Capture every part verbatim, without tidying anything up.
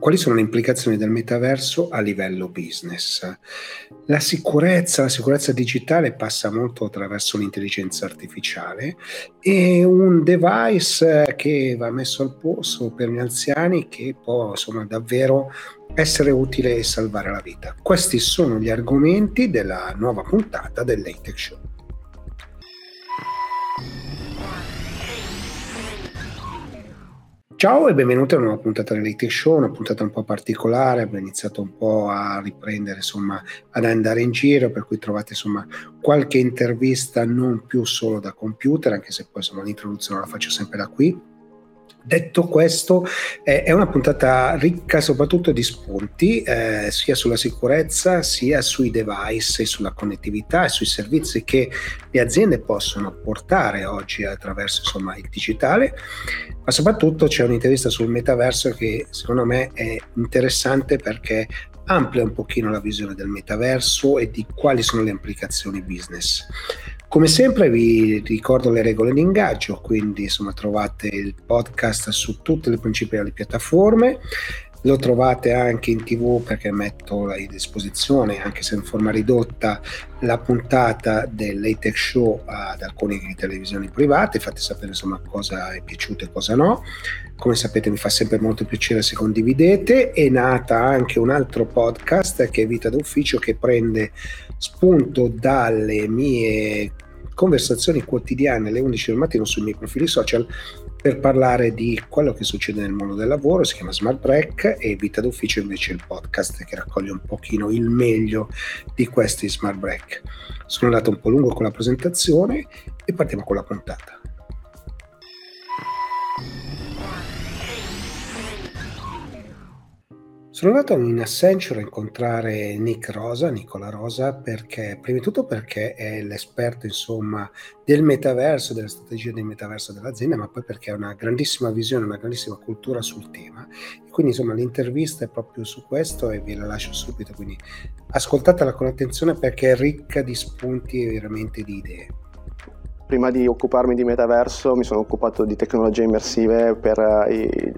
quali sono le implicazioni del metaverso a livello business. La sicurezza, la sicurezza digitale passa molto attraverso l'intelligenza artificiale e un device che va messo al polso per gli anziani che può insomma davvero essere utile e salvare la vita. Questi sono gli argomenti della nuova puntata del Late Tech Show. Ciao e benvenuti a una nuova puntata del Late Tech Show, una puntata un po' particolare. Abbiamo iniziato un po' a riprendere, insomma, ad andare in giro, per cui trovate insomma qualche intervista non più solo da computer, anche se poi insomma l'introduzione la faccio sempre da qui. Detto questo, eh, è una puntata ricca soprattutto di spunti, eh, sia sulla sicurezza, sia sui device, sulla connettività e sui servizi che le aziende possono portare oggi attraverso insomma il digitale, ma soprattutto c'è un'intervista sul metaverso che secondo me è interessante perché amplia un pochino la visione del metaverso e di quali sono le implicazioni business. Come sempre vi ricordo le regole di ingaggio, quindi insomma trovate il podcast su tutte le principali piattaforme, lo trovate anche in tv perché metto a disposizione, anche se in forma ridotta, la puntata del Late Tech Show ad alcune televisioni private. Fate sapere insomma cosa è piaciuto e cosa no. Come sapete mi fa sempre molto piacere se condividete. È nata anche un altro podcast che è Vita d'Ufficio, che prende spunto dalle mie conversazioni quotidiane alle undici del mattino sui miei profili social per parlare di quello che succede nel mondo del lavoro. Si chiama Smart Break, e Vita d'Ufficio invece è il podcast che raccoglie un pochino il meglio di questi Smart Break. Sono andato un po' lungo con la presentazione e partiamo con la puntata. Sono andato in Accenture a incontrare Nick Rosa, Nicola Rosa, perché prima di tutto perché è l'esperto insomma del metaverso, della strategia del metaverso dell'azienda, ma poi perché ha una grandissima visione, una grandissima cultura sul tema. E quindi insomma l'intervista è proprio su questo e ve la lascio subito, quindi ascoltatela con attenzione perché è ricca di spunti e veramente di idee. Prima di occuparmi di metaverso mi sono occupato di tecnologie immersive per i,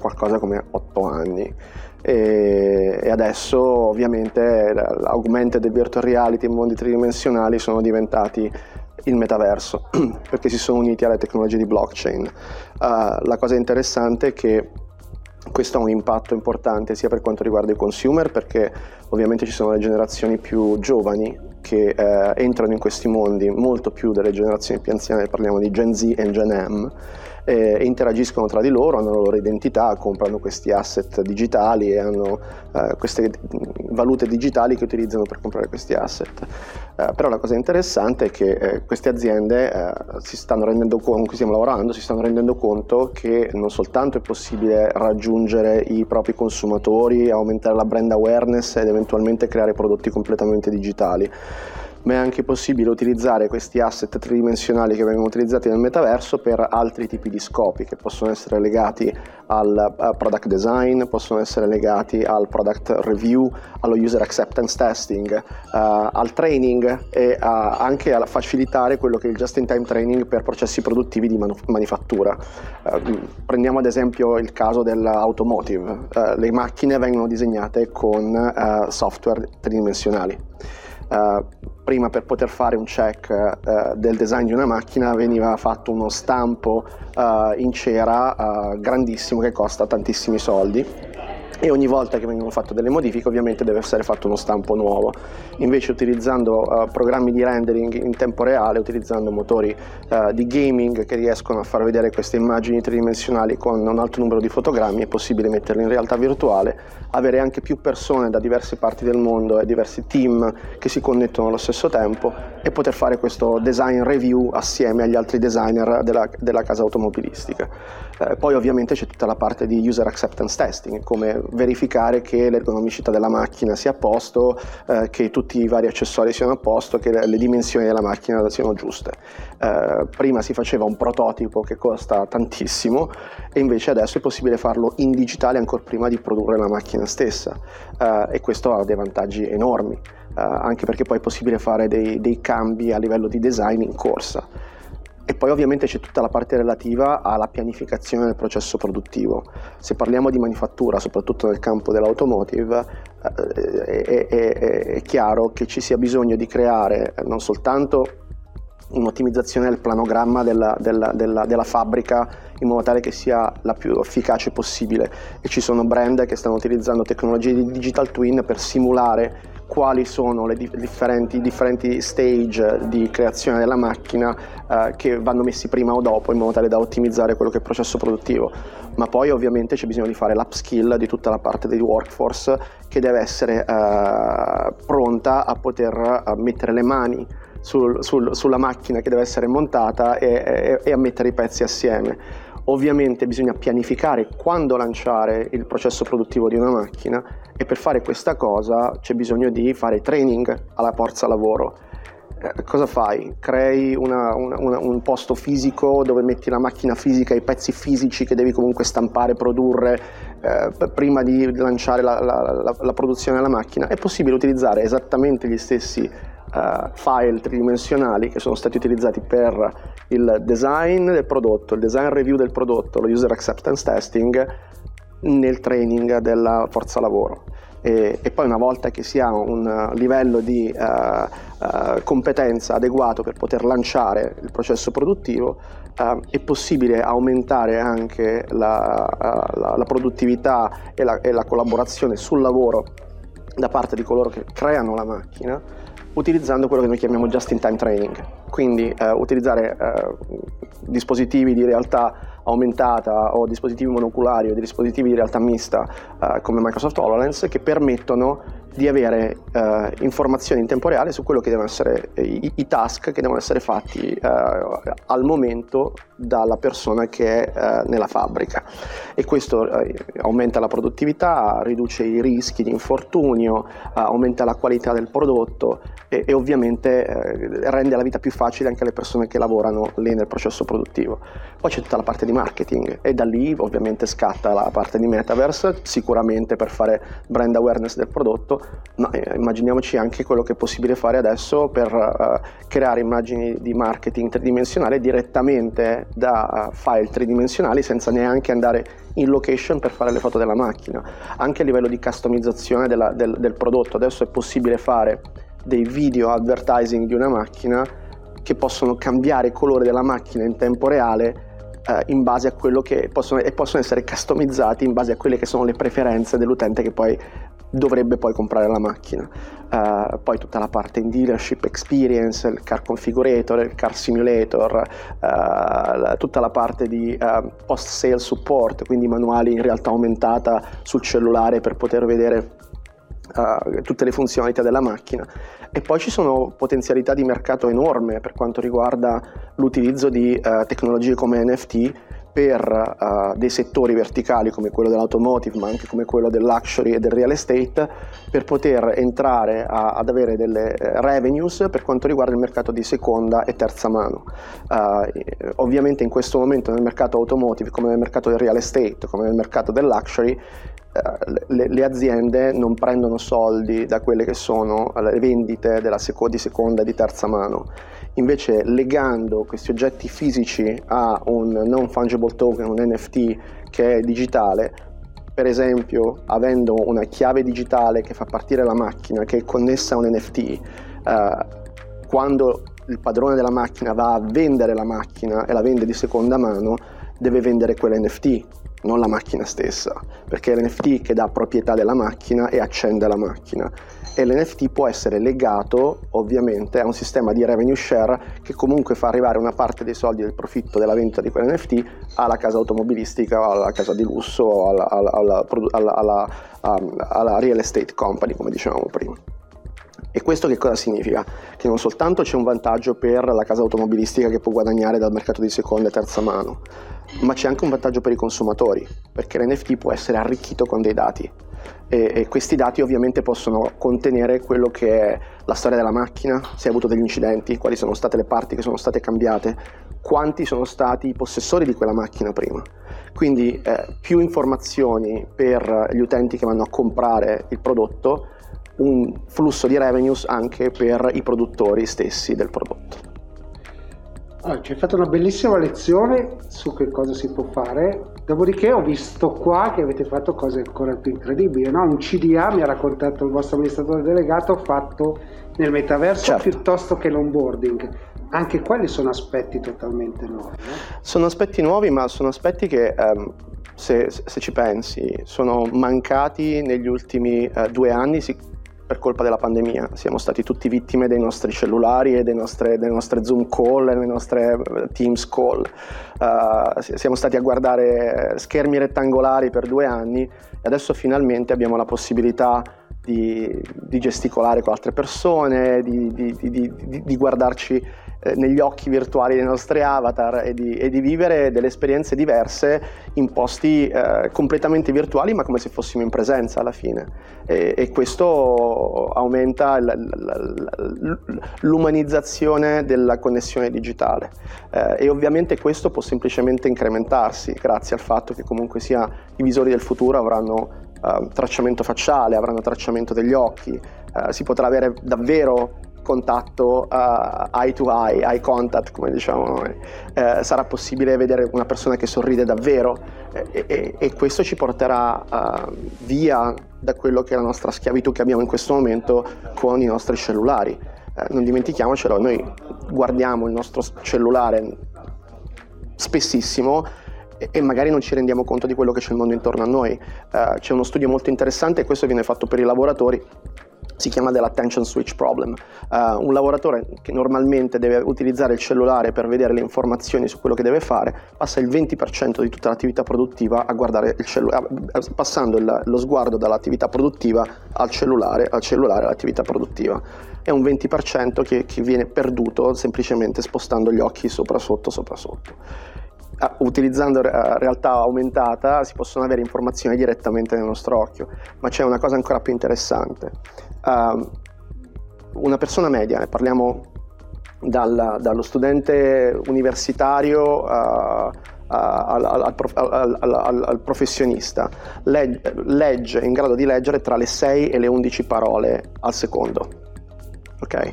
qualcosa come otto anni e, e adesso ovviamente l'augmented e virtual reality e mondi tridimensionali sono diventati il metaverso perché si sono uniti alle tecnologie di blockchain. Uh, la cosa interessante è che questo ha un impatto importante sia per quanto riguarda i consumer, perché ovviamente ci sono le generazioni più giovani che eh, entrano in questi mondi molto più delle generazioni più anziane, parliamo di Gen Z e Gen M, eh, e interagiscono tra di loro, hanno la loro identità, comprano questi asset digitali e hanno eh, queste valute digitali che utilizzano per comprare questi asset. Eh, però la cosa interessante è che eh, queste aziende eh, si stanno rendendo conto, con cui stiamo lavorando, si stanno rendendo conto che non soltanto è possibile raggiungere i propri consumatori, aumentare la brand awareness ed eventualmente creare prodotti completamente digitali, ma è anche possibile utilizzare questi asset tridimensionali che vengono utilizzati nel metaverso per altri tipi di scopi che possono essere legati al product design, possono essere legati al product review, allo user acceptance testing, uh, al training e a, anche a facilitare quello che è il just in time training per processi produttivi di manu- manifattura. Uh, prendiamo ad esempio il caso dell'automotive, uh, le macchine vengono disegnate con uh, software tridimensionali. Uh, prima per poter fare un check uh, del design di una macchina veniva fatto uno stampo uh, in cera uh, grandissimo che costa tantissimi soldi e ogni volta che vengono fatte delle modifiche ovviamente deve essere fatto uno stampo nuovo. Invece utilizzando uh, programmi di rendering in tempo reale, utilizzando motori uh, di gaming che riescono a far vedere queste immagini tridimensionali con un alto numero di fotogrammi, è possibile metterli in realtà virtuale, avere anche più persone da diverse parti del mondo e diversi team che si connettono allo stesso tempo e poter fare questo design review assieme agli altri designer della, della casa automobilistica. Eh, poi ovviamente c'è tutta la parte di user acceptance testing, come verificare che l'ergonomicità della macchina sia a posto, eh, che tutti i vari accessori siano a posto, che le dimensioni della macchina siano giuste. Eh, prima si faceva un prototipo che costa tantissimo e invece adesso è possibile farlo in digitale ancora prima di produrre la macchina stessa, eh, e questo ha dei vantaggi enormi, eh, anche perché poi è possibile fare dei, dei cambi a livello di design in corsa. E poi ovviamente c'è tutta la parte relativa alla pianificazione del processo produttivo. Se parliamo di manifattura, soprattutto nel campo dell'automotive, eh, è, è, è chiaro che ci sia bisogno di creare non soltanto un'ottimizzazione del planogramma della, della, della, della fabbrica in modo tale che sia la più efficace possibile, e ci sono brand che stanno utilizzando tecnologie di digital twin per simulare quali sono le differenti, differenti stage di creazione della macchina eh, che vanno messi prima o dopo, in modo tale da ottimizzare quello che è il processo produttivo. Ma poi ovviamente c'è bisogno di fare l'upskill di tutta la parte dei workforce, che deve essere eh, pronta a poter eh, mettere le mani Sul, sul, sulla macchina che deve essere montata e, e, e a mettere i pezzi assieme. Ovviamente bisogna pianificare quando lanciare il processo produttivo di una macchina, e per fare questa cosa c'è bisogno di fare training alla forza lavoro. Eh, cosa fai? Crei una, una, una, un posto fisico dove metti la macchina fisica, i pezzi fisici che devi comunque stampare, produrre eh, prima di lanciare la, la, la, la produzione della macchina. È possibile utilizzare esattamente gli stessi Uh, file tridimensionali che sono stati utilizzati per il design del prodotto, il design review del prodotto, lo user acceptance testing, nel training della forza lavoro. E, e poi, una volta che si ha un livello di uh, uh, competenza adeguato per poter lanciare il processo produttivo, uh, è possibile aumentare anche la, uh, la, la produttività e la, e la collaborazione sul lavoro da parte di coloro che creano la macchina, utilizzando quello che noi chiamiamo just-in-time training, quindi eh, utilizzare eh, dispositivi di realtà aumentata o dispositivi monoculari o dispositivi di realtà mista eh, come Microsoft HoloLens, che permettono di avere eh, informazioni in tempo reale su quello che devono essere i, i task che devono essere fatti eh, al momento dalla persona che è eh, nella fabbrica, e questo eh, aumenta la produttività, riduce i rischi di infortunio, eh, aumenta la qualità del prodotto e, e ovviamente eh, rende la vita più facile anche alle persone che lavorano lì nel processo produttivo. Poi c'è tutta la parte di marketing, e da lì ovviamente scatta la parte di metaverse, sicuramente per fare brand awareness del prodotto, ma immaginiamoci anche quello che è possibile fare adesso per uh, creare immagini di marketing tridimensionale direttamente da uh, file tridimensionali, senza neanche andare in location per fare le foto della macchina. Anche a livello di customizzazione della, del, del prodotto, adesso è possibile fare dei video advertising di una macchina che possono cambiare il colore della macchina in tempo reale in base a quello che possono, e possono essere customizzati in base a quelle che sono le preferenze dell'utente che poi dovrebbe poi comprare la macchina. Uh, poi tutta la parte in dealership experience, il car configurator, il car simulator, uh, tutta la parte di uh, post sale support, quindi manuali in realtà aumentata sul cellulare per poter vedere Uh, tutte le funzionalità della macchina. E poi ci sono potenzialità di mercato enorme per quanto riguarda l'utilizzo di uh, tecnologie come N F T per uh, dei settori verticali come quello dell'automotive, ma anche come quello del luxury e del real estate, per poter entrare a, ad avere delle revenues per quanto riguarda il mercato di seconda e terza mano. Uh, ovviamente in questo momento nel mercato automotive, come nel mercato del real estate, come nel mercato del luxury, Le, le aziende non prendono soldi da quelle che sono le vendite della seco- di seconda e di terza mano. Invece, legando questi oggetti fisici a un non fungible token, un N F T che è digitale, per esempio avendo una chiave digitale che fa partire la macchina, che è connessa a un N F T, eh, quando il padrone della macchina va a vendere la macchina e la vende di seconda mano, deve vendere quell'N F T, non la macchina stessa, perché è l'N F T che dà proprietà della macchina e accende la macchina, e l'N F T può essere legato ovviamente a un sistema di revenue share che comunque fa arrivare una parte dei soldi del profitto della vendita di quell'N F T alla casa automobilistica, alla casa di lusso, alla, alla, alla, alla, alla, alla real estate company, come dicevamo prima. E questo che cosa significa? Che non soltanto c'è un vantaggio per la casa automobilistica che può guadagnare dal mercato di seconda e terza mano, ma c'è anche un vantaggio per i consumatori, perché l'N F T può essere arricchito con dei dati, e, e questi dati ovviamente possono contenere quello che è la storia della macchina, se ha avuto degli incidenti, quali sono state le parti che sono state cambiate, quanti sono stati i possessori di quella macchina prima. Quindi eh, più informazioni per gli utenti che vanno a comprare il prodotto, un flusso di revenues anche per i produttori stessi del prodotto. Allora, ci hai fatto una bellissima lezione su che cosa si può fare, dopodiché ho visto qua che avete fatto cose ancora più incredibili, no? Un C D A, mi ha raccontato il vostro amministratore delegato, fatto nel metaverso, certo, piuttosto che l'onboarding. Anche quelli sono aspetti totalmente nuovi, no? Sono aspetti nuovi, ma sono aspetti che um, se, se ci pensi sono mancati negli ultimi uh, due anni si, per colpa della pandemia. Siamo stati tutti vittime dei nostri cellulari e dei nostre, delle nostre Zoom call, delle nostre Teams call. Uh, siamo stati a guardare schermi rettangolari per due anni e adesso finalmente abbiamo la possibilità Di, di gesticolare con altre persone, di, di, di, di, di guardarci eh, negli occhi virtuali dei nostri avatar e di, e di vivere delle esperienze diverse in posti eh, completamente virtuali, ma come se fossimo in presenza alla fine. E, e questo aumenta l, l, l, l'umanizzazione della connessione digitale. Eh, e ovviamente questo può semplicemente incrementarsi grazie al fatto che comunque sia i visori del futuro avranno Uh, tracciamento facciale, avranno tracciamento degli occhi, uh, si potrà avere davvero contatto uh, eye to eye, eye contact come diciamo noi, uh, sarà possibile vedere una persona che sorride davvero e, e, e questo ci porterà uh, via da quello che è la nostra schiavitù che abbiamo in questo momento con i nostri cellulari. Uh, non dimentichiamocelo, noi guardiamo il nostro cellulare spessissimo e magari non ci rendiamo conto di quello che c'è nel mondo intorno a noi. Uh, c'è uno studio molto interessante, e questo viene fatto per i lavoratori, si chiama dell'attention switch problem. Uh, un lavoratore che normalmente deve utilizzare il cellulare per vedere le informazioni su quello che deve fare, passa il venti per cento di tutta l'attività produttiva a guardare il cellulare, passando il, lo sguardo dall'attività produttiva al cellulare, al cellulare all'attività produttiva. È un venti per cento che, che viene perduto semplicemente spostando gli occhi sopra sotto, sopra sotto. Utilizzando realtà aumentata si possono avere informazioni direttamente nel nostro occhio, ma c'è una cosa ancora più interessante. Uh, una persona media, ne parliamo dal, dallo studente universitario uh, Al, al, al, al, al professionista, legge, legge, è in grado di leggere tra le sei e le undici parole al secondo. Ok?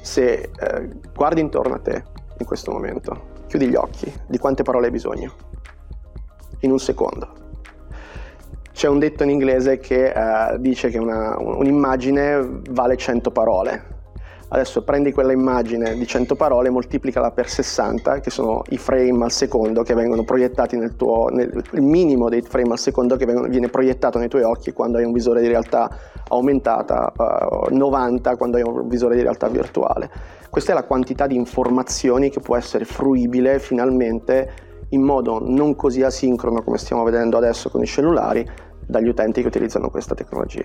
Se uh, guardi intorno a te in questo momento, chiudi gli occhi, di quante parole hai bisogno? In un secondo. C'è un detto in inglese che uh, dice che una, un'immagine vale cento parole. Adesso prendi quella immagine di cento parole, moltiplicala per sessanta, che sono i frame al secondo che vengono proiettati nel tuo, nel, il minimo dei frame al secondo che vengono, viene proiettato nei tuoi occhi quando hai un visore di realtà aumentata, uh, novanta quando hai un visore di realtà virtuale. Questa è la quantità di informazioni che può essere fruibile finalmente in modo non così asincrono come stiamo vedendo adesso con i cellulari dagli utenti che utilizzano questa tecnologia.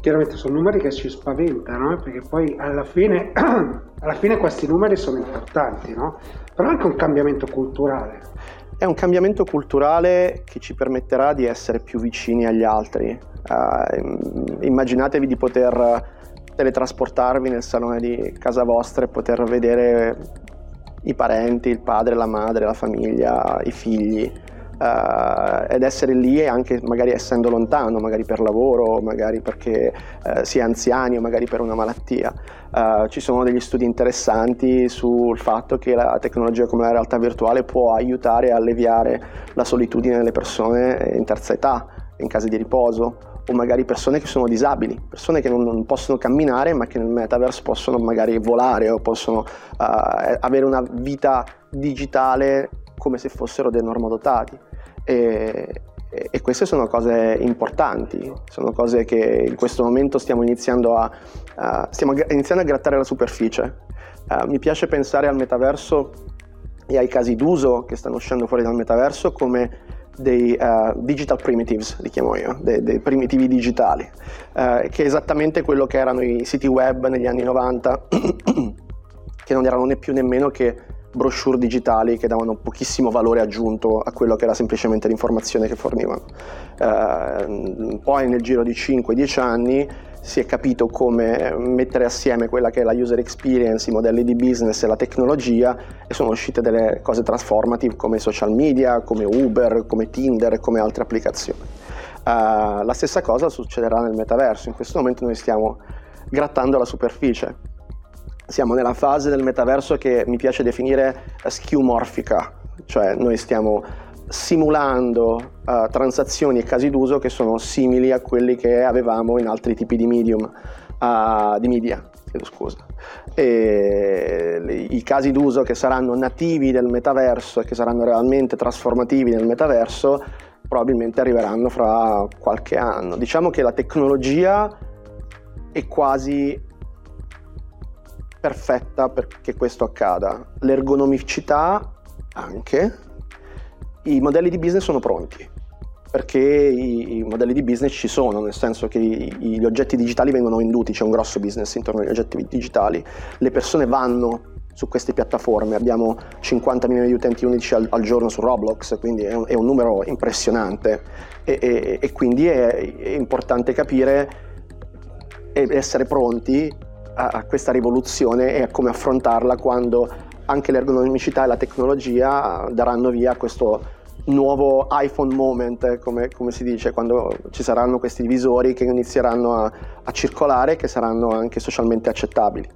Chiaramente sono numeri che ci spaventano, perché poi alla fine, alla fine questi numeri sono importanti, no? Però è anche un cambiamento culturale. È un cambiamento culturale che ci permetterà di essere più vicini agli altri. Uh, immaginatevi di poter teletrasportarvi nel salone di casa vostra e poter vedere i parenti, il padre, la madre, la famiglia, i figli. Uh, ed essere lì, e anche magari essendo lontano, magari per lavoro, magari perché uh, si è anziani o magari per una malattia. Uh, ci sono degli studi interessanti sul fatto che la tecnologia come la realtà virtuale può aiutare a alleviare la solitudine delle persone in terza età, in case di riposo, o magari persone che sono disabili, persone che non, non possono camminare ma che nel metaverse possono magari volare o possono uh, avere una vita digitale come se fossero dei normodotati. E, e queste sono cose importanti, sono cose che in questo momento stiamo iniziando a, a stiamo iniziando a grattare la superficie. Uh, mi piace pensare al metaverso e ai casi d'uso che stanno uscendo fuori dal metaverso come dei uh, digital primitives, li chiamo io, dei, dei primitivi digitali, uh, che è esattamente quello che erano i siti web negli anni novanta, che non erano né più né meno che brochure digitali che davano pochissimo valore aggiunto a quello che era semplicemente l'informazione che fornivano. Eh, poi nel giro di cinque dieci anni si è capito come mettere assieme quella che è la user experience, i modelli di business e la tecnologia, e sono uscite delle cose transformative come social media, come Uber, come Tinder, come altre applicazioni. Eh, la stessa cosa succederà nel metaverso. In questo momento noi stiamo grattando la superficie. siamo nella fase del metaverso che mi piace definire skeuomorfica, cioè noi stiamo simulando uh, transazioni e casi d'uso che sono simili a quelli che avevamo in altri tipi di medium, uh, di media. Scusa. E i casi d'uso che saranno nativi del metaverso e che saranno realmente trasformativi nel metaverso probabilmente arriveranno fra qualche anno. Diciamo che la tecnologia è quasi perfetta perché questo accada, l'ergonomicità anche, i modelli di business sono pronti, perché i, i modelli di business ci sono, nel senso che i, gli oggetti digitali vengono venduti, c'è un grosso business intorno agli oggetti digitali, le persone vanno su queste piattaforme, abbiamo cinquanta milioni di utenti unici al, al giorno su Roblox, quindi è un, è un numero impressionante e, e, e quindi è, è importante capire e essere pronti a, a questa rivoluzione e a come affrontarla quando anche l'ergonomicità e la tecnologia daranno via a questo nuovo iPhone moment, come, come si dice, quando ci saranno questi visori che inizieranno a, a circolare e che saranno anche socialmente accettabili.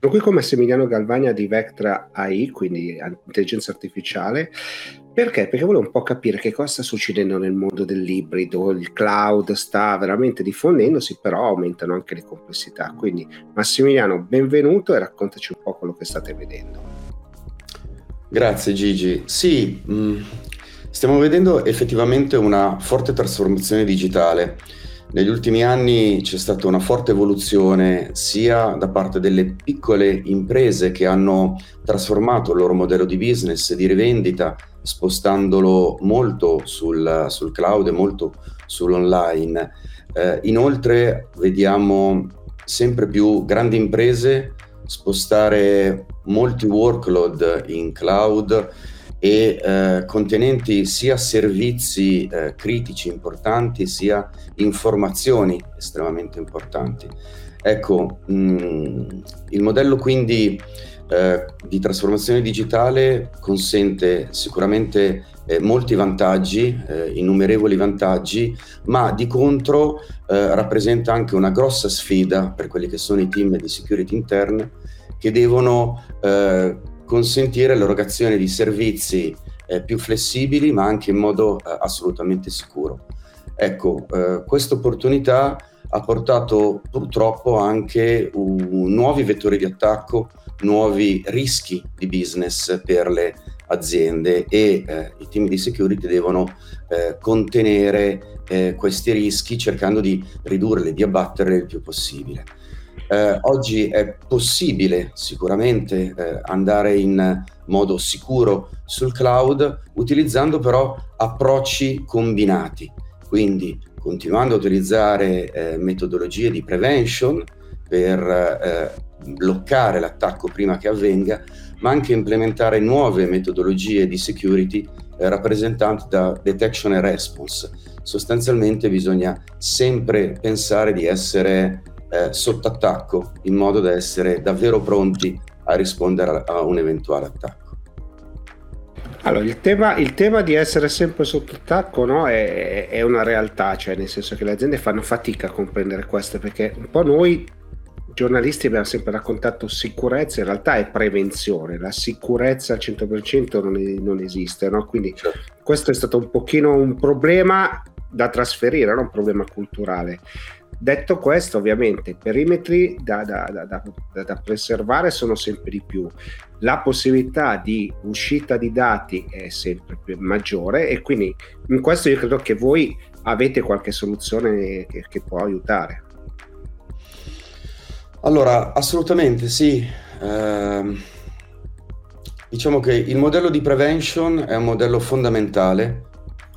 Sono qui con Massimiliano Galvagna di Vectra A I, quindi intelligenza artificiale. Perché? Perché volevo un po' capire che cosa sta succedendo nel mondo dell'ibrido, il cloud sta veramente diffondendosi, però aumentano anche le complessità. Quindi Massimiliano, benvenuto e raccontaci un po' quello che state vedendo. Grazie Gigi. Sì, mh, stiamo vedendo effettivamente una forte trasformazione digitale. Negli ultimi anni c'è stata una forte evoluzione sia da parte delle piccole imprese che hanno trasformato il loro modello di business e di rivendita spostandolo molto sul, sul cloud e molto sull'online. Eh, inoltre vediamo sempre più grandi imprese spostare molti workload in cloud e eh, contenenti sia servizi eh, critici importanti sia informazioni estremamente importanti. Ecco, mh, il modello quindi eh, di trasformazione digitale consente sicuramente eh, molti vantaggi, eh, innumerevoli vantaggi, ma di contro eh, rappresenta anche una grossa sfida per quelli che sono i team di security interne che devono eh, consentire l'erogazione di servizi eh, più flessibili ma anche in modo eh, assolutamente sicuro. Ecco, eh, questa opportunità ha portato purtroppo anche un, nuovi vettori di attacco, nuovi rischi di business per le aziende e eh, i team di security devono eh, contenere eh, questi rischi cercando di ridurli, di abbatterli il più possibile. Eh, oggi è possibile sicuramente eh, andare in modo sicuro sul cloud utilizzando però approcci combinati, quindi continuando a utilizzare eh, metodologie di prevention per eh, bloccare l'attacco prima che avvenga, ma anche implementare nuove metodologie di security eh, rappresentate da detection and response. Sostanzialmente bisogna sempre pensare di essere Eh, sotto attacco in modo da essere davvero pronti a rispondere a, a un eventuale attacco. Allora il tema, il tema di essere sempre sotto attacco, no, è, è una realtà, cioè nel senso che le aziende fanno fatica a comprendere questo, perché un po' noi giornalisti abbiamo sempre raccontato sicurezza, in realtà è prevenzione, la sicurezza al cento per cento non, è, non esiste, no? Quindi certo. Questo è stato un pochino un problema da trasferire, no? Un problema culturale. Detto questo, ovviamente i perimetri da, da, da, da, da preservare sono sempre di più, la possibilità di uscita di dati è sempre più maggiore e quindi in questo io credo che voi avete qualche soluzione che, che può aiutare. Allora, assolutamente sì. Eh, diciamo che il modello di prevention è un modello fondamentale.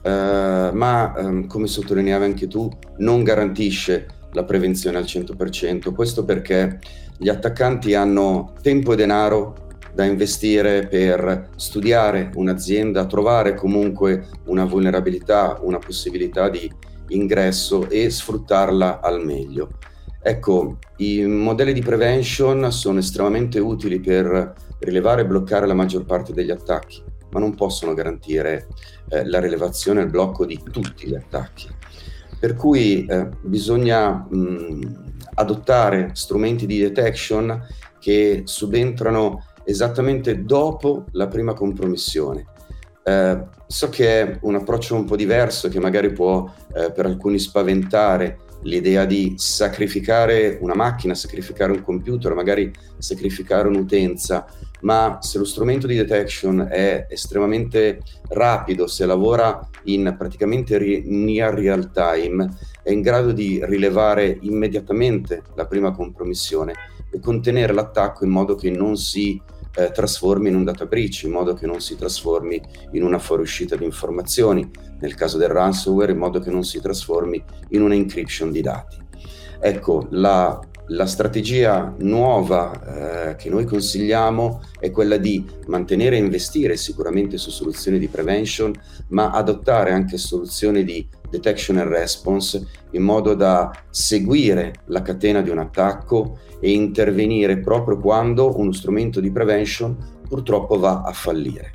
Uh, ma um, come sottolineavi anche tu, non garantisce la prevenzione al cento per cento, questo perché gli attaccanti hanno tempo e denaro da investire per studiare un'azienda, trovare comunque una vulnerabilità, una possibilità di ingresso e sfruttarla al meglio. Ecco, i modelli di prevention sono estremamente utili per rilevare e bloccare la maggior parte degli attacchi, ma non possono garantire eh, la rilevazione e il blocco di tutti gli attacchi. Per cui eh, bisogna mh, adottare strumenti di detection che subentrano esattamente dopo la prima compromissione. Eh, so che è un approccio un po' diverso, che magari può eh, per alcuni spaventare l'idea di sacrificare una macchina, sacrificare un computer, magari sacrificare un'utenza, ma se lo strumento di detection è estremamente rapido, se lavora in praticamente near real time, è in grado di rilevare immediatamente la prima compromissione e contenere l'attacco in modo che non si eh, trasformi in un data breach, in modo che non si trasformi in una fuoriuscita di informazioni, nel caso del ransomware in modo che non si trasformi in una encryption di dati. Ecco, la La strategia nuova eh, che noi consigliamo è quella di mantenere e investire sicuramente su soluzioni di prevention, ma adottare anche soluzioni di detection and response in modo da seguire la catena di un attacco e intervenire proprio quando uno strumento di prevention purtroppo va a fallire.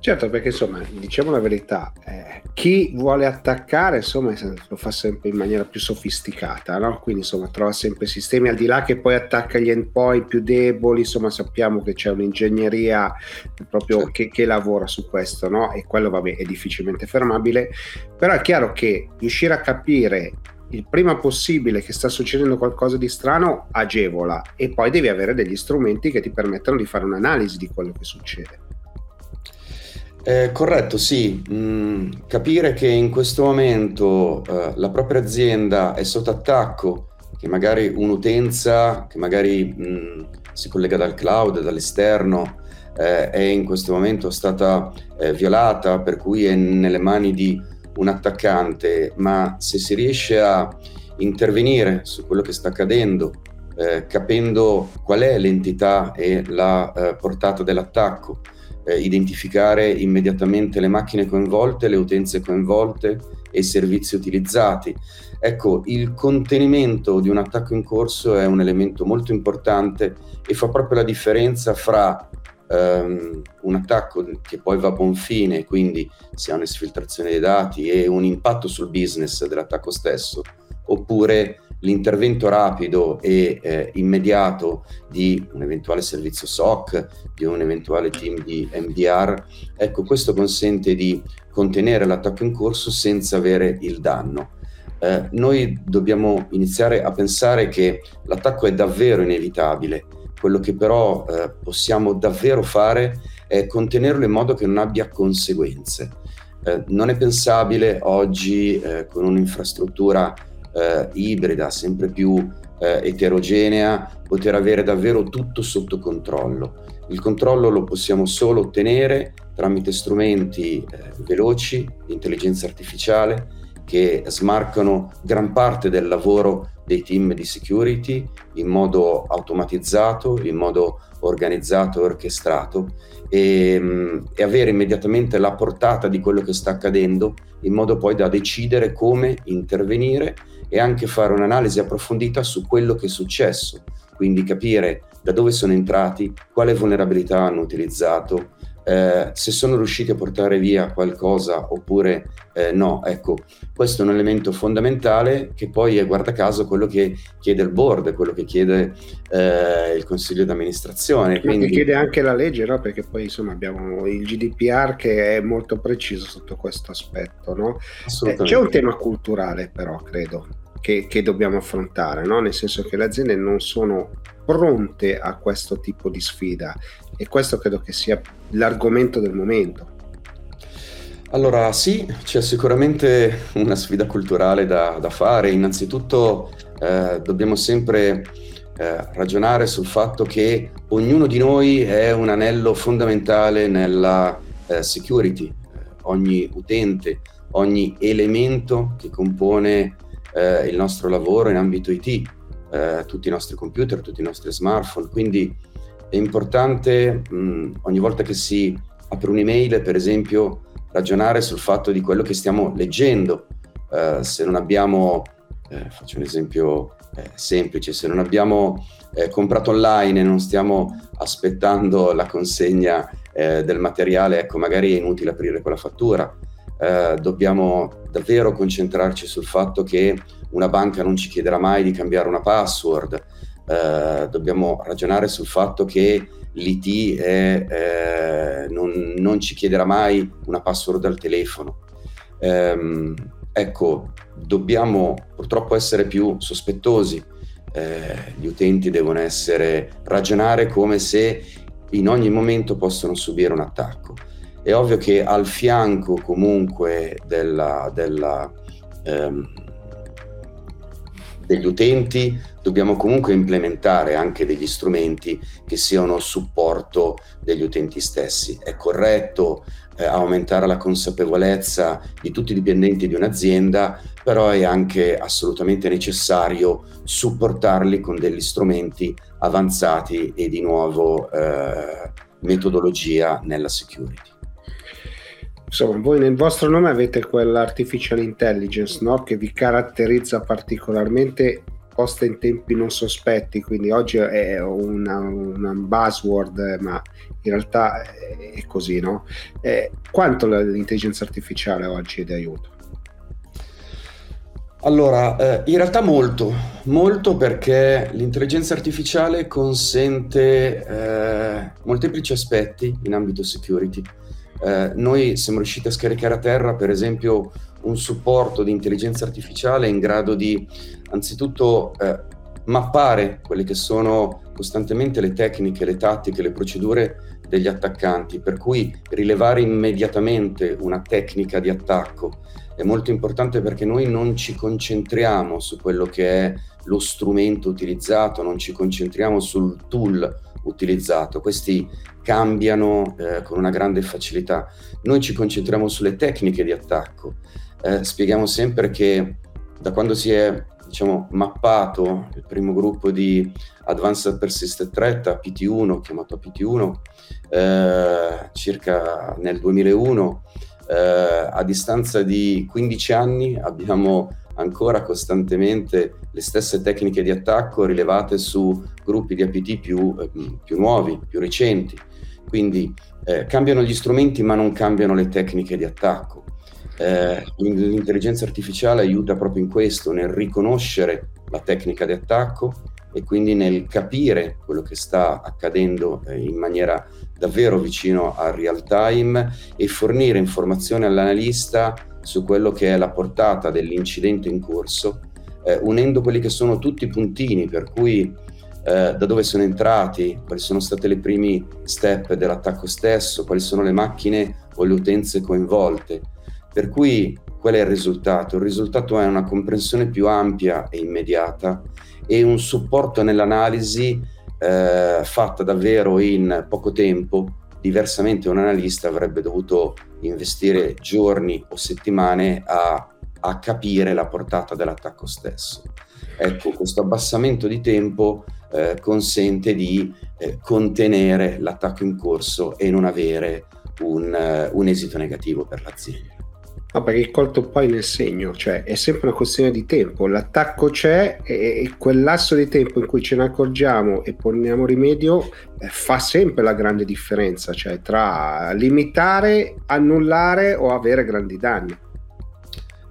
Certo, perché insomma, diciamo la verità, eh, chi vuole attaccare insomma lo fa sempre in maniera più sofisticata, no? Quindi insomma trova sempre sistemi, al di là che poi attacca gli endpoint più deboli, insomma sappiamo che c'è un'ingegneria proprio che, che lavora su questo, no? E quello vabbè è difficilmente fermabile, però è chiaro che riuscire a capire il prima possibile che sta succedendo qualcosa di strano agevola, e poi devi avere degli strumenti che ti permettano di fare un'analisi di quello che succede. Eh, corretto, sì. Mm, capire che in questo momento eh, la propria azienda è sotto attacco, che magari un'utenza che magari mm, si collega dal cloud, dall'esterno, eh, è in questo momento stata eh, violata, per cui è nelle mani di un attaccante, ma se si riesce a intervenire su quello che sta accadendo, eh, capendo qual è l'entità e la eh, portata dell'attacco, identificare immediatamente le macchine coinvolte, le utenze coinvolte e i servizi utilizzati. Ecco, il contenimento di un attacco in corso è un elemento molto importante e fa proprio la differenza fra ehm, un attacco che poi va a buon fine, quindi si ha un'esfiltrazione dei dati e un impatto sul business dell'attacco stesso, oppure l'intervento rapido e eh, immediato di un eventuale servizio S O C, di un eventuale team di M D R. Ecco, questo consente di contenere l'attacco in corso senza avere il danno. Eh, noi dobbiamo iniziare a pensare che l'attacco è davvero inevitabile. Quello che però eh, possiamo davvero fare è contenerlo in modo che non abbia conseguenze. Eh, non è pensabile oggi eh, con un'infrastruttura Eh, ibrida, sempre più eh, eterogenea, poter avere davvero tutto sotto controllo. Il controllo lo possiamo solo ottenere tramite strumenti eh, veloci, di intelligenza artificiale, che smarcano gran parte del lavoro dei team di security in modo automatizzato, in modo organizzato e orchestrato, e, e avere immediatamente la portata di quello che sta accadendo, in modo poi da decidere come intervenire e anche fare un'analisi approfondita su quello che è successo, quindi capire da dove sono entrati, quale vulnerabilità hanno utilizzato, eh, se sono riusciti a portare via qualcosa oppure eh, no. Ecco, questo è un elemento fondamentale che poi è, guarda caso, quello che chiede il board, quello che chiede eh, il consiglio d'amministrazione. Quindi... che chiede anche la legge, no? Perché poi insomma abbiamo il G D P R che è molto preciso sotto questo aspetto, no? Eh, c'è un tema culturale però, credo, che, che dobbiamo affrontare, no? Nel senso che le aziende non sono pronte a questo tipo di sfida, e questo credo che sia l'argomento del momento. Allora sì, c'è sicuramente una sfida culturale da, da fare. Innanzitutto eh, dobbiamo sempre eh, ragionare sul fatto che ognuno di noi è un anello fondamentale nella eh, security. Ogni utente, ogni elemento che compone eh, il nostro lavoro in ambito I T, Eh, tutti i nostri computer, tutti i nostri smartphone. Quindi è importante mh, ogni volta che si apre un'email, per esempio, ragionare sul fatto di quello che stiamo leggendo. Eh, se non abbiamo, eh, faccio un esempio eh, semplice, se non abbiamo eh, comprato online e non stiamo aspettando la consegna eh, del materiale, ecco, magari è inutile aprire quella fattura. eh, dobbiamo davvero concentrarci sul fatto che una banca non ci chiederà mai di cambiare una password, eh, dobbiamo ragionare sul fatto che l'I T è, eh, non, non ci chiederà mai una password al telefono. Ehm, ecco, dobbiamo purtroppo essere più sospettosi, eh, gli utenti devono essere, ragionare come se in ogni momento possono subire un attacco. È ovvio che al fianco comunque della, della, ehm, degli utenti dobbiamo comunque implementare anche degli strumenti che siano a supporto degli utenti stessi. È corretto eh, aumentare la consapevolezza di tutti i dipendenti di un'azienda, però è anche assolutamente necessario supportarli con degli strumenti avanzati e di nuovo eh, metodologia nella security. Insomma, voi nel vostro nome avete quell'artificial intelligence, no? Che vi caratterizza particolarmente, posta in tempi non sospetti, quindi oggi è una, una buzzword, ma in realtà è così, no? Eh, quanto l'intelligenza artificiale oggi è di aiuto? Allora, eh, in realtà molto, molto, perché l'intelligenza artificiale consente eh, molteplici aspetti in ambito security. Eh, noi siamo riusciti a scaricare a terra, per esempio, un supporto di intelligenza artificiale in grado di, anzitutto, eh, mappare quelle che sono costantemente le tecniche, le tattiche, le procedure degli attaccanti, per cui rilevare immediatamente una tecnica di attacco è molto importante, perché noi non ci concentriamo su quello che è lo strumento utilizzato, non ci concentriamo sul tool utilizzato. Questi cambiano eh, con una grande facilità. Noi ci concentriamo sulle tecniche di attacco. Eh, spieghiamo sempre che da quando si è, diciamo, mappato il primo gruppo di Advanced Persistent Threat, A P T uno, chiamato A P T uno, eh, circa nel duemilauno, eh, a distanza di quindici anni abbiamo ancora costantemente le stesse tecniche di attacco rilevate su gruppi di A P T più, eh, più nuovi, più recenti. Quindi eh, cambiano gli strumenti, ma non cambiano le tecniche di attacco. Eh, l'intelligenza artificiale aiuta proprio in questo, nel riconoscere la tecnica di attacco e quindi nel capire quello che sta accadendo eh, in maniera davvero vicino al real time, e fornire informazioni all'analista su quello che è la portata dell'incidente in corso, eh, unendo quelli che sono tutti i puntini, per cui eh, da dove sono entrati, quali sono state le primi step dell'attacco stesso, quali sono le macchine o le utenze coinvolte. Per cui qual è il risultato? Il risultato è una comprensione più ampia e immediata, e un supporto nell'analisi eh, fatta davvero in poco tempo. Diversamente un analista avrebbe dovuto investire giorni o settimane a, a capire la portata dell'attacco stesso. Ecco, questo abbassamento di tempo eh, consente di eh, contenere l'attacco in corso e non avere un, eh, un esito negativo per l'azienda. No, perché è colto poi nel segno, cioè è sempre una questione di tempo. L'attacco c'è, e, e quel lasso di tempo in cui ce ne accorgiamo e poniamo rimedio eh, fa sempre la grande differenza, cioè tra limitare, annullare o avere grandi danni.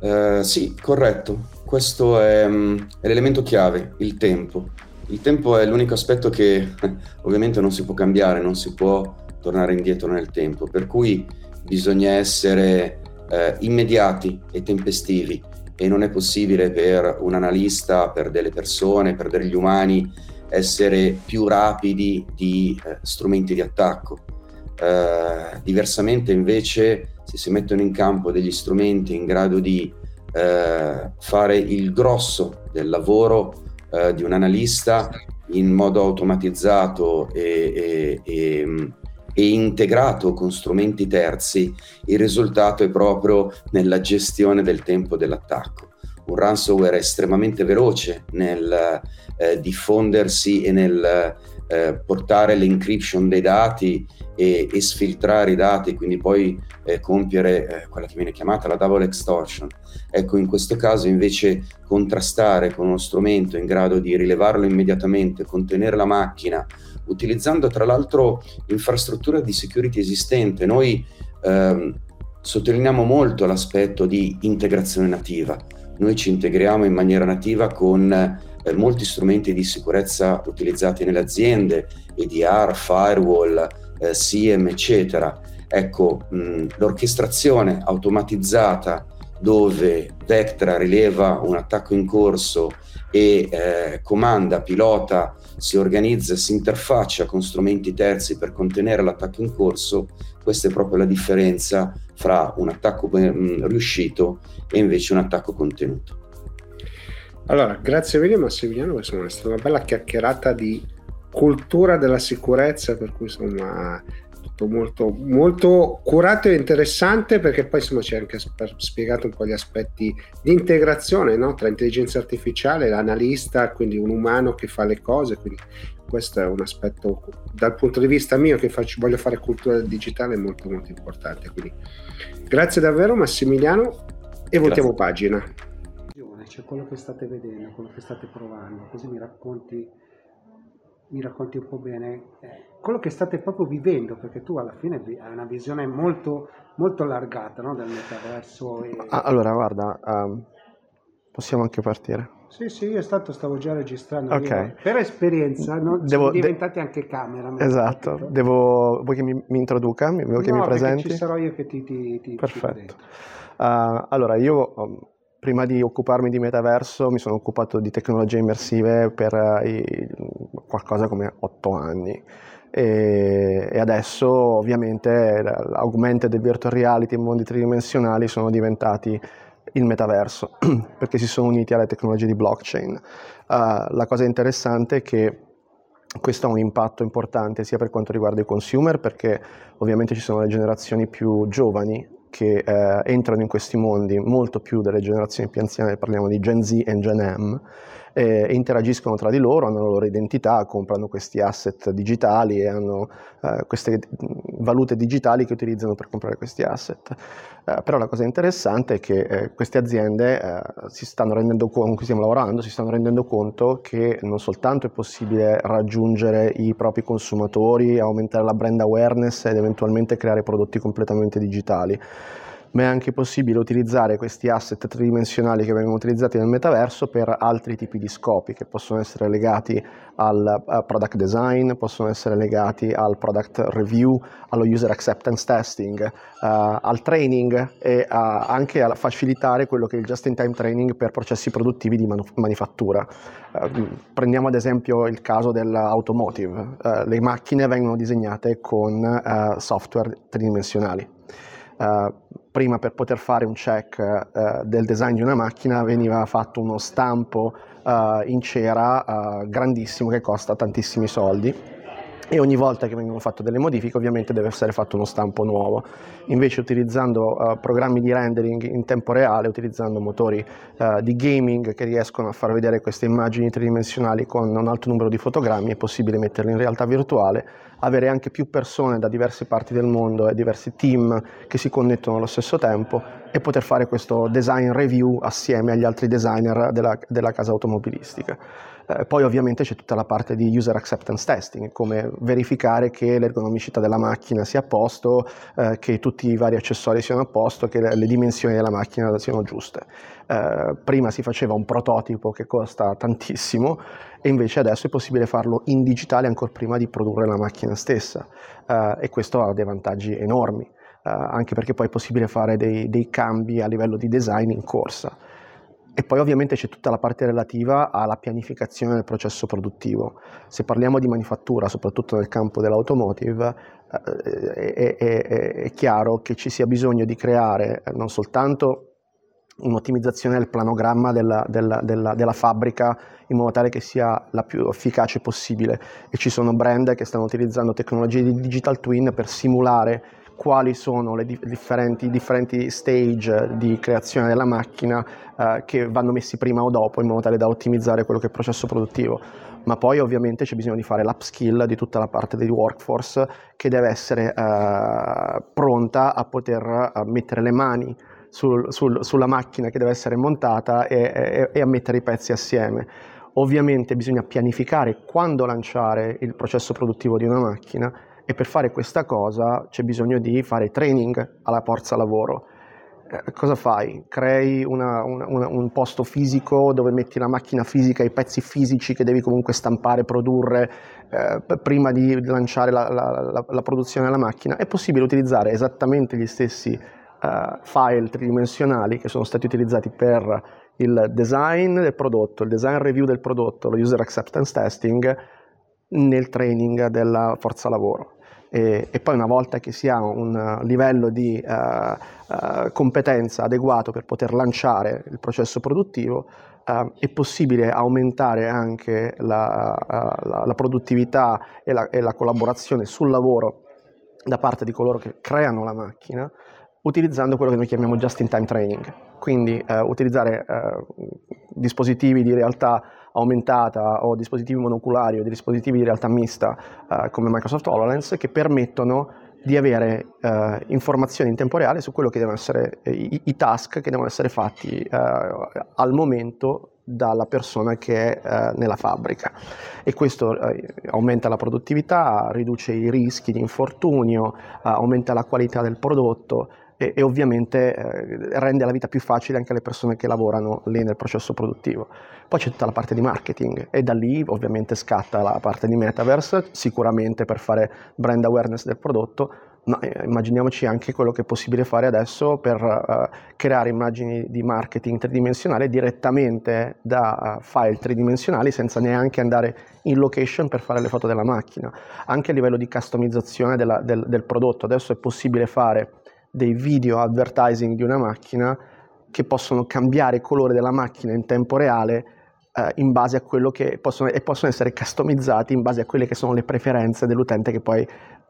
Eh, sì, corretto. Questo è, è l'elemento chiave, il tempo. Il tempo è l'unico aspetto che ovviamente non si può cambiare, non si può tornare indietro nel tempo, per cui bisogna essere Eh, immediati e tempestivi, e non è possibile per un analista, per delle persone, per degli umani essere più rapidi di eh, strumenti di attacco. Eh, diversamente invece, se si mettono in campo degli strumenti in grado di eh, fare il grosso del lavoro eh, di un analista in modo automatizzato e, e, e e integrato con strumenti terzi, il risultato è proprio nella gestione del tempo dell'attacco. Un ransomware è estremamente veloce nel eh, diffondersi e nel eh, portare l'encryption dei dati e, e sfiltrare i dati, quindi poi eh, compiere eh, quella che viene chiamata la double extortion. Ecco, in questo caso invece contrastare con uno strumento in grado di rilevarlo immediatamente, contenere la macchina, utilizzando tra l'altro infrastruttura di security esistente. Noi ehm, sottolineiamo molto l'aspetto di integrazione nativa. Noi ci integriamo in maniera nativa con eh, molti strumenti di sicurezza utilizzati nelle aziende, E D R, firewall, eh, S I E M, eccetera. Ecco, mh, l'orchestrazione automatizzata dove Vectra rileva un attacco in corso e eh, comanda, pilota, si organizza, si interfaccia con strumenti terzi per contenere l'attacco in corso. Questa è proprio la differenza fra un attacco mh, riuscito e invece un attacco contenuto. Allora, grazie mille Massimiliano, insomma, è stata una bella chiacchierata di cultura della sicurezza, per cui insomma molto molto curato e interessante, perché poi insomma c'è anche spiegato un po' gli aspetti di integrazione, no? Tra intelligenza artificiale, l'analista, quindi un umano che fa le cose, quindi questo è un aspetto dal punto di vista mio che faccio, voglio fare cultura digitale, molto molto importante. Quindi grazie davvero Massimiliano e voltiamo pagina. C'è quello che state vedendo, quello che state provando, così mi racconti mi racconti un po' bene eh, quello che state proprio vivendo, perché tu alla fine hai una visione molto molto allargata, no? Del metaverso e... Allora guarda, um, possiamo anche partire. Sì sì, io stato stavo già registrando. Okay. Io, per esperienza, no? Devo, sono diventati de... anche camera. Esatto, devo... vuoi che mi, mi introduca? Vuoi no, che mi presenti? No, ci sarò io che ti, ti, ti perfetto. Ti uh, allora io... Um, prima di occuparmi di metaverso mi sono occupato di tecnologie immersive per i, qualcosa come otto anni e, e adesso ovviamente l'augmented e virtual reality e mondi tridimensionali sono diventati il metaverso perché si sono uniti alle tecnologie di blockchain. Uh, la cosa interessante è che questo ha un impatto importante sia per quanto riguarda i consumer, perché ovviamente ci sono le generazioni più giovani che eh, entrano in questi mondi molto più delle generazioni più anziane, parliamo di Gen Z e Gen M, e interagiscono tra di loro, hanno la loro identità, comprano questi asset digitali e hanno eh, queste valute digitali che utilizzano per comprare questi asset. Eh, però la cosa interessante è che eh, queste aziende eh, si stanno rendendo conto, con cui stiamo lavorando, si stanno rendendo conto che non soltanto è possibile raggiungere i propri consumatori, aumentare la brand awareness ed eventualmente creare prodotti completamente digitali, ma è anche possibile utilizzare questi asset tridimensionali che vengono utilizzati nel metaverso per altri tipi di scopi che possono essere legati al product design, possono essere legati al product review, allo user acceptance testing, uh, al training e a, anche a facilitare quello che è il just-in-time training per processi produttivi di manu- manifattura. Uh, prendiamo ad esempio il caso dell'automotive, uh, le macchine vengono disegnate con uh, software tridimensionali. Uh, prima per poter fare un check uh, del design di una macchina veniva fatto uno stampo uh, in cera uh, grandissimo che costa tantissimi soldi e ogni volta che vengono fatte delle modifiche ovviamente deve essere fatto uno stampo nuovo. Invece utilizzando uh, programmi di rendering in tempo reale, utilizzando motori uh, di gaming che riescono a far vedere queste immagini tridimensionali con un alto numero di fotogrammi, è possibile metterli in realtà virtuale, avere anche più persone da diverse parti del mondo e diversi team che si connettono allo stesso tempo e poter fare questo design review assieme agli altri designer della, della casa automobilistica. Eh, poi ovviamente c'è tutta la parte di user acceptance testing, come verificare che l'ergonomicità della macchina sia a posto, eh, che tutti i vari accessori siano a posto, che le dimensioni della macchina siano giuste. Eh, prima si faceva un prototipo che costa tantissimo e invece adesso è possibile farlo in digitale ancora prima di produrre la macchina stessa, eh, e questo ha dei vantaggi enormi, eh, anche perché poi è possibile fare dei, dei cambi a livello di design in corsa. E poi ovviamente c'è tutta la parte relativa alla pianificazione del processo produttivo. Se parliamo di manifattura, soprattutto nel campo dell'automotive, eh, è, è, è chiaro che ci sia bisogno di creare non soltanto un'ottimizzazione del planogramma della, della, della, della fabbrica in modo tale che sia la più efficace possibile, e ci sono brand che stanno utilizzando tecnologie di digital twin per simulare quali sono le differenti, differenti stage di creazione della macchina eh, che vanno messi prima o dopo in modo tale da ottimizzare quello che è il processo produttivo. Ma poi ovviamente c'è bisogno di fare l'upskill di tutta la parte del workforce che deve essere eh, pronta a poter eh, mettere le mani Sul, sul, sulla macchina che deve essere montata e, e, e a mettere i pezzi assieme. Ovviamente bisogna pianificare quando lanciare il processo produttivo di una macchina e per fare questa cosa c'è bisogno di fare training alla forza lavoro. Eh, cosa fai? Crei una, una, una, un posto fisico dove metti la macchina fisica, i pezzi fisici che devi comunque stampare, produrre eh, prima di lanciare la, la, la, la produzione alla macchina. È possibile utilizzare esattamente gli stessi eh, file tridimensionali che sono stati utilizzati per il design del prodotto, il design review del prodotto, lo user acceptance testing nel training della forza lavoro. E, e poi una volta che si ha un livello di uh, uh, competenza adeguato per poter lanciare il processo produttivo, uh, è possibile aumentare anche la, uh, la, la produttività e la, e la collaborazione sul lavoro da parte di coloro che creano la macchina, utilizzando quello che noi chiamiamo just-in-time training, quindi uh, utilizzare uh, dispositivi di realtà aumentata o dispositivi monoculari o dispositivi di realtà mista uh, come Microsoft HoloLens, che permettono di avere uh, informazioni in tempo reale su quello che devono essere i, i task che devono essere fatti uh, al momento dalla persona che è uh, nella fabbrica, e questo uh, aumenta la produttività, riduce i rischi di infortunio, uh, aumenta la qualità del prodotto e, e ovviamente eh, rende la vita più facile anche alle persone che lavorano lì nel processo produttivo. Poi c'è tutta la parte di marketing e da lì ovviamente scatta la parte di Metaverse, sicuramente per fare brand awareness del prodotto, ma eh, immaginiamoci anche quello che è possibile fare adesso per eh, creare immagini di marketing tridimensionale direttamente da uh, file tridimensionali senza neanche andare in location per fare le foto della macchina. Anche a livello di customizzazione della, del, del prodotto, adesso è possibile fare dei video advertising di una macchina che possono cambiare colore della macchina in tempo reale eh, in base a quello che possono, e possono essere customizzati in base a quelle che sono le preferenze dell'utente che poi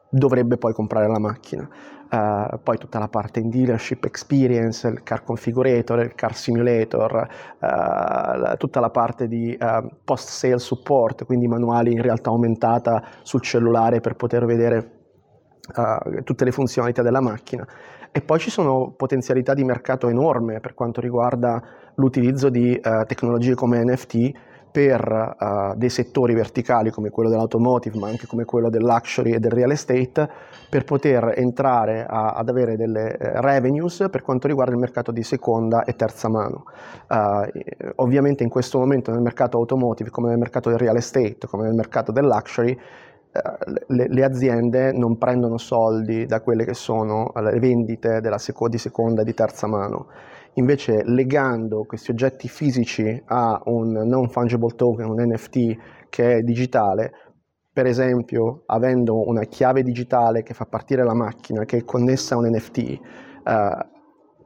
dovrebbe poi comprare la macchina. Uh, poi tutta la parte in dealership experience, il car configurator, il car simulator, uh, la, tutta la parte di uh, post sale support, quindi manuali in realtà aumentata sul cellulare per poter vedere Uh, tutte le funzionalità della macchina. E poi ci sono potenzialità di mercato enorme per quanto riguarda l'utilizzo di uh, tecnologie come N F T per uh, dei settori verticali come quello dell'automotive, ma anche come quello del luxury e del real estate, per poter entrare a, ad avere delle uh, revenues per quanto riguarda il mercato di seconda e terza mano. Uh, ovviamente in questo momento nel mercato automotive, come nel mercato del real estate, come nel mercato del luxury, Le, le aziende non prendono soldi da quelle che sono le vendite della seco- di seconda e di terza mano. Invece, legando questi oggetti fisici a un non fungible token, un N F T che è digitale, per esempio avendo una chiave digitale che fa partire la macchina che è connessa a un N F T, eh,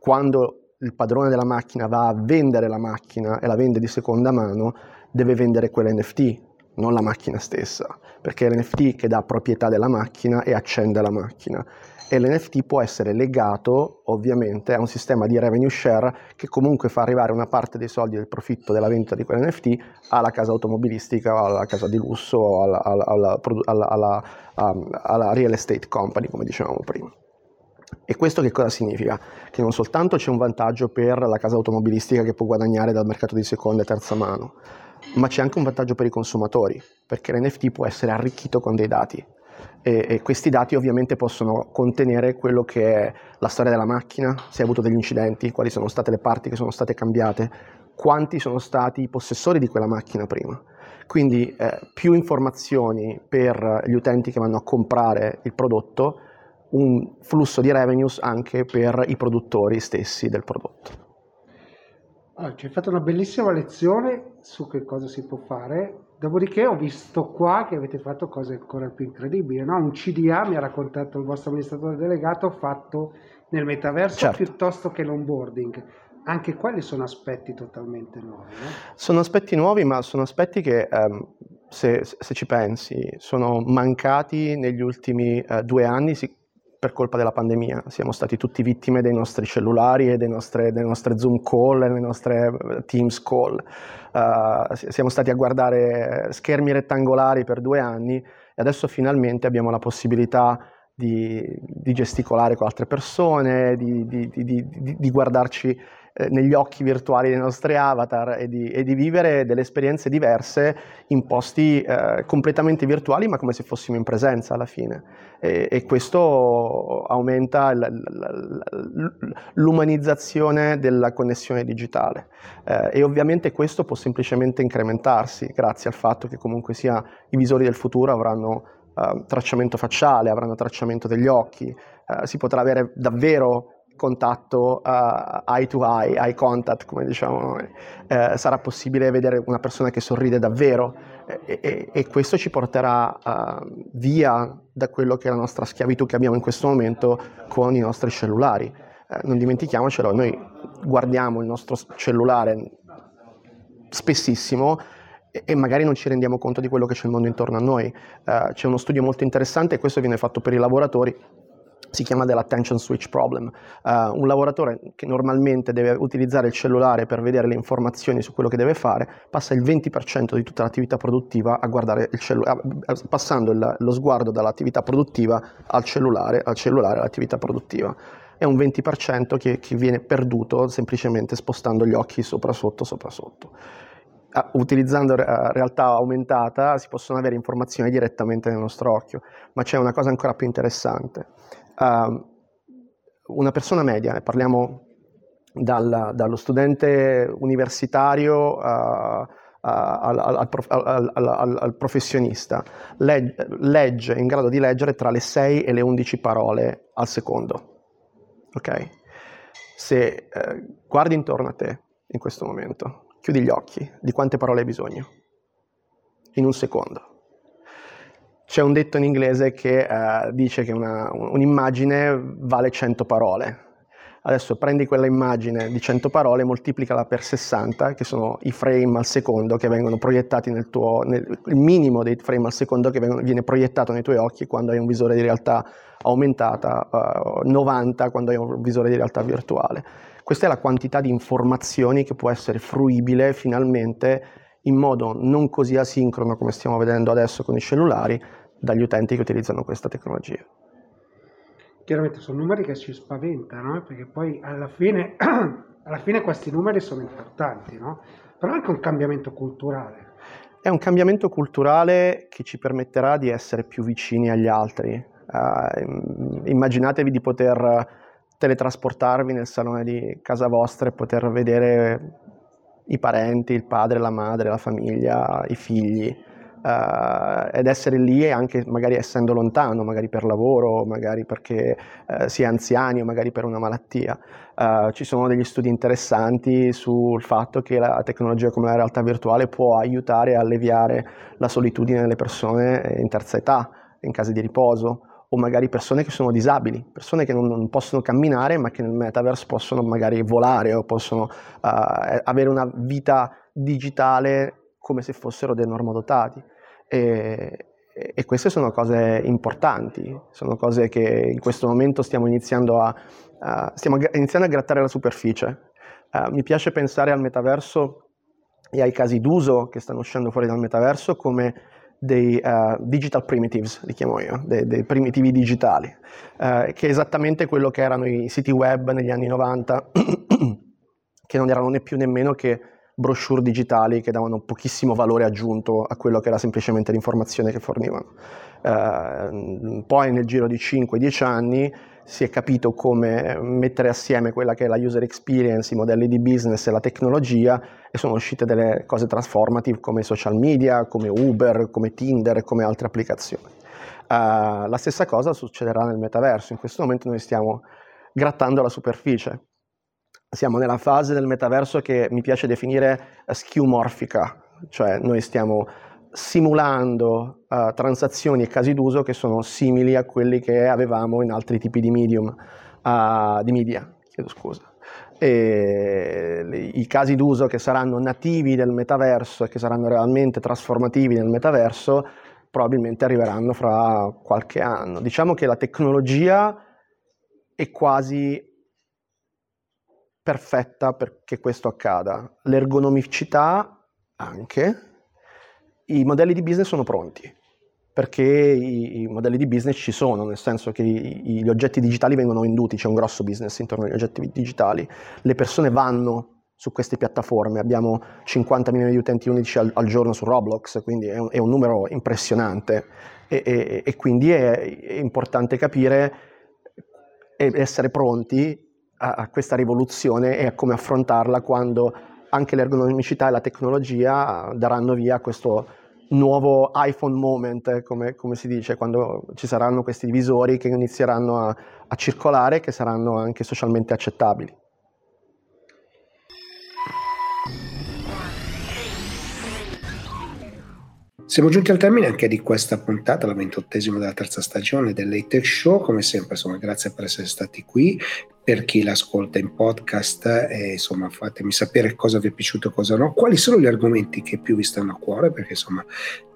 quando il padrone della macchina va a vendere la macchina e la vende di seconda mano, deve vendere quell'N F T, non la macchina stessa, perché è l'N F T che dà proprietà della macchina e accende la macchina, e l'N F T può essere legato ovviamente a un sistema di revenue share che comunque fa arrivare una parte dei soldi del profitto della vendita di quell'N F T alla casa automobilistica, alla casa di lusso, alla, alla, alla, alla, alla, alla real estate company, come dicevamo prima. E questo che cosa significa? Che non soltanto c'è un vantaggio per la casa automobilistica che può guadagnare dal mercato di seconda e terza mano, ma c'è anche un vantaggio per i consumatori, perché l'N F T può essere arricchito con dei dati e, e questi dati ovviamente possono contenere quello che è la storia della macchina, se ha avuto degli incidenti, quali sono state le parti che sono state cambiate, quanti sono stati i possessori di quella macchina prima. Quindi eh, più informazioni per gli utenti che vanno a comprare il prodotto, un flusso di revenues anche per i produttori stessi del prodotto. Allora, ci hai fatto una bellissima lezione su che cosa si può fare, dopodiché ho visto qua che avete fatto cose ancora più incredibili, no? Un C D A, mi ha raccontato il vostro amministratore delegato, fatto nel metaverso, certo, piuttosto che l'onboarding. Anche quelli sono aspetti totalmente nuovi, no? Sono aspetti nuovi, ma sono aspetti che, ehm, se, se ci pensi, sono mancati negli ultimi eh, due anni, si- per colpa della pandemia. Siamo stati tutti vittime dei nostri cellulari e dei nostre, delle nostre Zoom call e delle nostre Teams call. Uh, siamo stati a guardare schermi rettangolari per due anni e adesso finalmente abbiamo la possibilità di, di gesticolare con altre persone, di, di, di, di, di guardarci eh, negli occhi virtuali dei nostri avatar e di, e di vivere delle esperienze diverse in posti eh, completamente virtuali, ma come se fossimo in presenza alla fine. E, e questo aumenta l, l, l, l'umanizzazione della connessione digitale. Eh, e ovviamente questo può semplicemente incrementarsi grazie al fatto che comunque sia i visori del futuro avranno Uh, tracciamento facciale, avranno tracciamento degli occhi, uh, si potrà avere davvero contatto uh, eye to eye, eye contact come diciamo noi, uh, sarà possibile vedere una persona che sorride davvero e, e, e questo ci porterà uh, via da quello che è la nostra schiavitù che abbiamo in questo momento con i nostri cellulari. Uh, non dimentichiamocelo, noi guardiamo il nostro cellulare spessissimo e magari non ci rendiamo conto di quello che c'è nel mondo intorno a noi. Uh, c'è uno studio molto interessante, e questo viene fatto per i lavoratori, si chiama dell'attention switch problem. Uh, un lavoratore che normalmente deve utilizzare il cellulare per vedere le informazioni su quello che deve fare, passa il venti per cento di tutta l'attività produttiva a guardare il cellulare, passando il, lo sguardo dall'attività produttiva al cellulare, al cellulare all'attività produttiva. È un venti per cento che, che viene perduto semplicemente spostando gli occhi sopra sotto, sopra sotto. Utilizzando realtà aumentata si possono avere informazioni direttamente nel nostro occhio, ma c'è una cosa ancora più interessante. Uh, una persona media, ne parliamo dal, dallo studente universitario uh, al, al, al, al, al professionista, legge, legge, in grado di leggere tra le sei e le undici parole al secondo. Okay? Se uh, guardi intorno a te in questo momento, chiudi gli occhi, di quante parole hai bisogno? In un secondo. C'è un detto in inglese che uh, dice che una, un'immagine vale cento parole. Adesso prendi quella immagine di cento parole, moltiplicala per sessanta, che sono i frame al secondo che vengono proiettati nel tuo... Nel, il minimo dei frame al secondo che vengono, viene proiettato nei tuoi occhi quando hai un visore di realtà aumentata, uh, novanta quando hai un visore di realtà virtuale. Questa è la quantità di informazioni che può essere fruibile finalmente in modo non così asincrono come stiamo vedendo adesso con i cellulari dagli utenti che utilizzano questa tecnologia. Chiaramente sono numeri che ci spaventano, eh? Perché poi alla fine, alla fine questi numeri sono importanti, no? Però è anche un cambiamento culturale. È un cambiamento culturale che ci permetterà di essere più vicini agli altri. Uh, immaginatevi di poter teletrasportarvi nel salone di casa vostra e poter vedere i parenti, il padre, la madre, la famiglia, i figli, uh, ed essere lì e anche magari essendo lontano, magari per lavoro, magari perché uh, si è anziani o magari per una malattia. Uh, ci sono degli studi interessanti sul fatto che la tecnologia come la realtà virtuale può aiutare a alleviare la solitudine delle persone in terza età, in case di riposo, o magari persone che sono disabili, persone che non, non possono camminare ma che nel metaverse possono magari volare o possono uh, avere una vita digitale come se fossero dei normodotati. E, e queste sono cose importanti, sono cose che in questo momento stiamo iniziando a, uh, stiamo iniziando a grattare la superficie. Uh, mi piace pensare al metaverso e ai casi d'uso che stanno uscendo fuori dal metaverso come dei uh, digital primitives, li chiamo io, dei, dei primitivi digitali, uh, che è esattamente quello che erano i siti web negli anni novanta, che non erano né più nemmeno che brochure digitali che davano pochissimo valore aggiunto a quello che era semplicemente l'informazione che fornivano. Uh, poi nel giro di cinque dieci anni si è capito come mettere assieme quella che è la user experience, i modelli di business e la tecnologia, e sono uscite delle cose transformative come i social media, come Uber, come Tinder e come altre applicazioni. Uh, la stessa cosa succederà nel metaverso. In questo momento noi stiamo grattando la superficie. Siamo nella fase del metaverso che mi piace definire skeuomorfica, cioè noi stiamo simulando uh, transazioni e casi d'uso che sono simili a quelli che avevamo in altri tipi di medium, uh, di media, chiedo scusa. E i casi d'uso che saranno nativi del metaverso e che saranno realmente trasformativi nel metaverso probabilmente arriveranno fra qualche anno. Diciamo che la tecnologia è quasi perfetta perché questo accada, l'ergonomicità anche. I modelli di business sono pronti, perché i, i modelli di business ci sono, nel senso che i, i, gli oggetti digitali vengono venduti, c'è un grosso business intorno agli oggetti digitali, le persone vanno su queste piattaforme, abbiamo cinquanta milioni di utenti unici al, al giorno su Roblox, quindi è un, è un numero impressionante e, e, e quindi è, è importante capire e essere pronti a, a questa rivoluzione e a come affrontarla quando anche l'ergonomicità e la tecnologia daranno via a questo nuovo iPhone moment, come, come si dice, quando ci saranno questi visori che inizieranno a, a circolare, che saranno anche socialmente accettabili. Siamo giunti al termine anche di questa puntata, la ventottesima della terza stagione del Late Tech Show. Come sempre, insomma, grazie per essere stati qui. Per chi l'ascolta in podcast, eh, insomma, fatemi sapere cosa vi è piaciuto e cosa no, quali sono gli argomenti che più vi stanno a cuore, perché insomma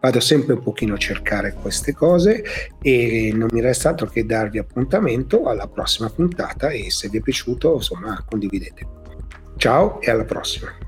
vado sempre un pochino a cercare queste cose e non mi resta altro che darvi appuntamento alla prossima puntata e se vi è piaciuto, insomma, condividete. Ciao e alla prossima.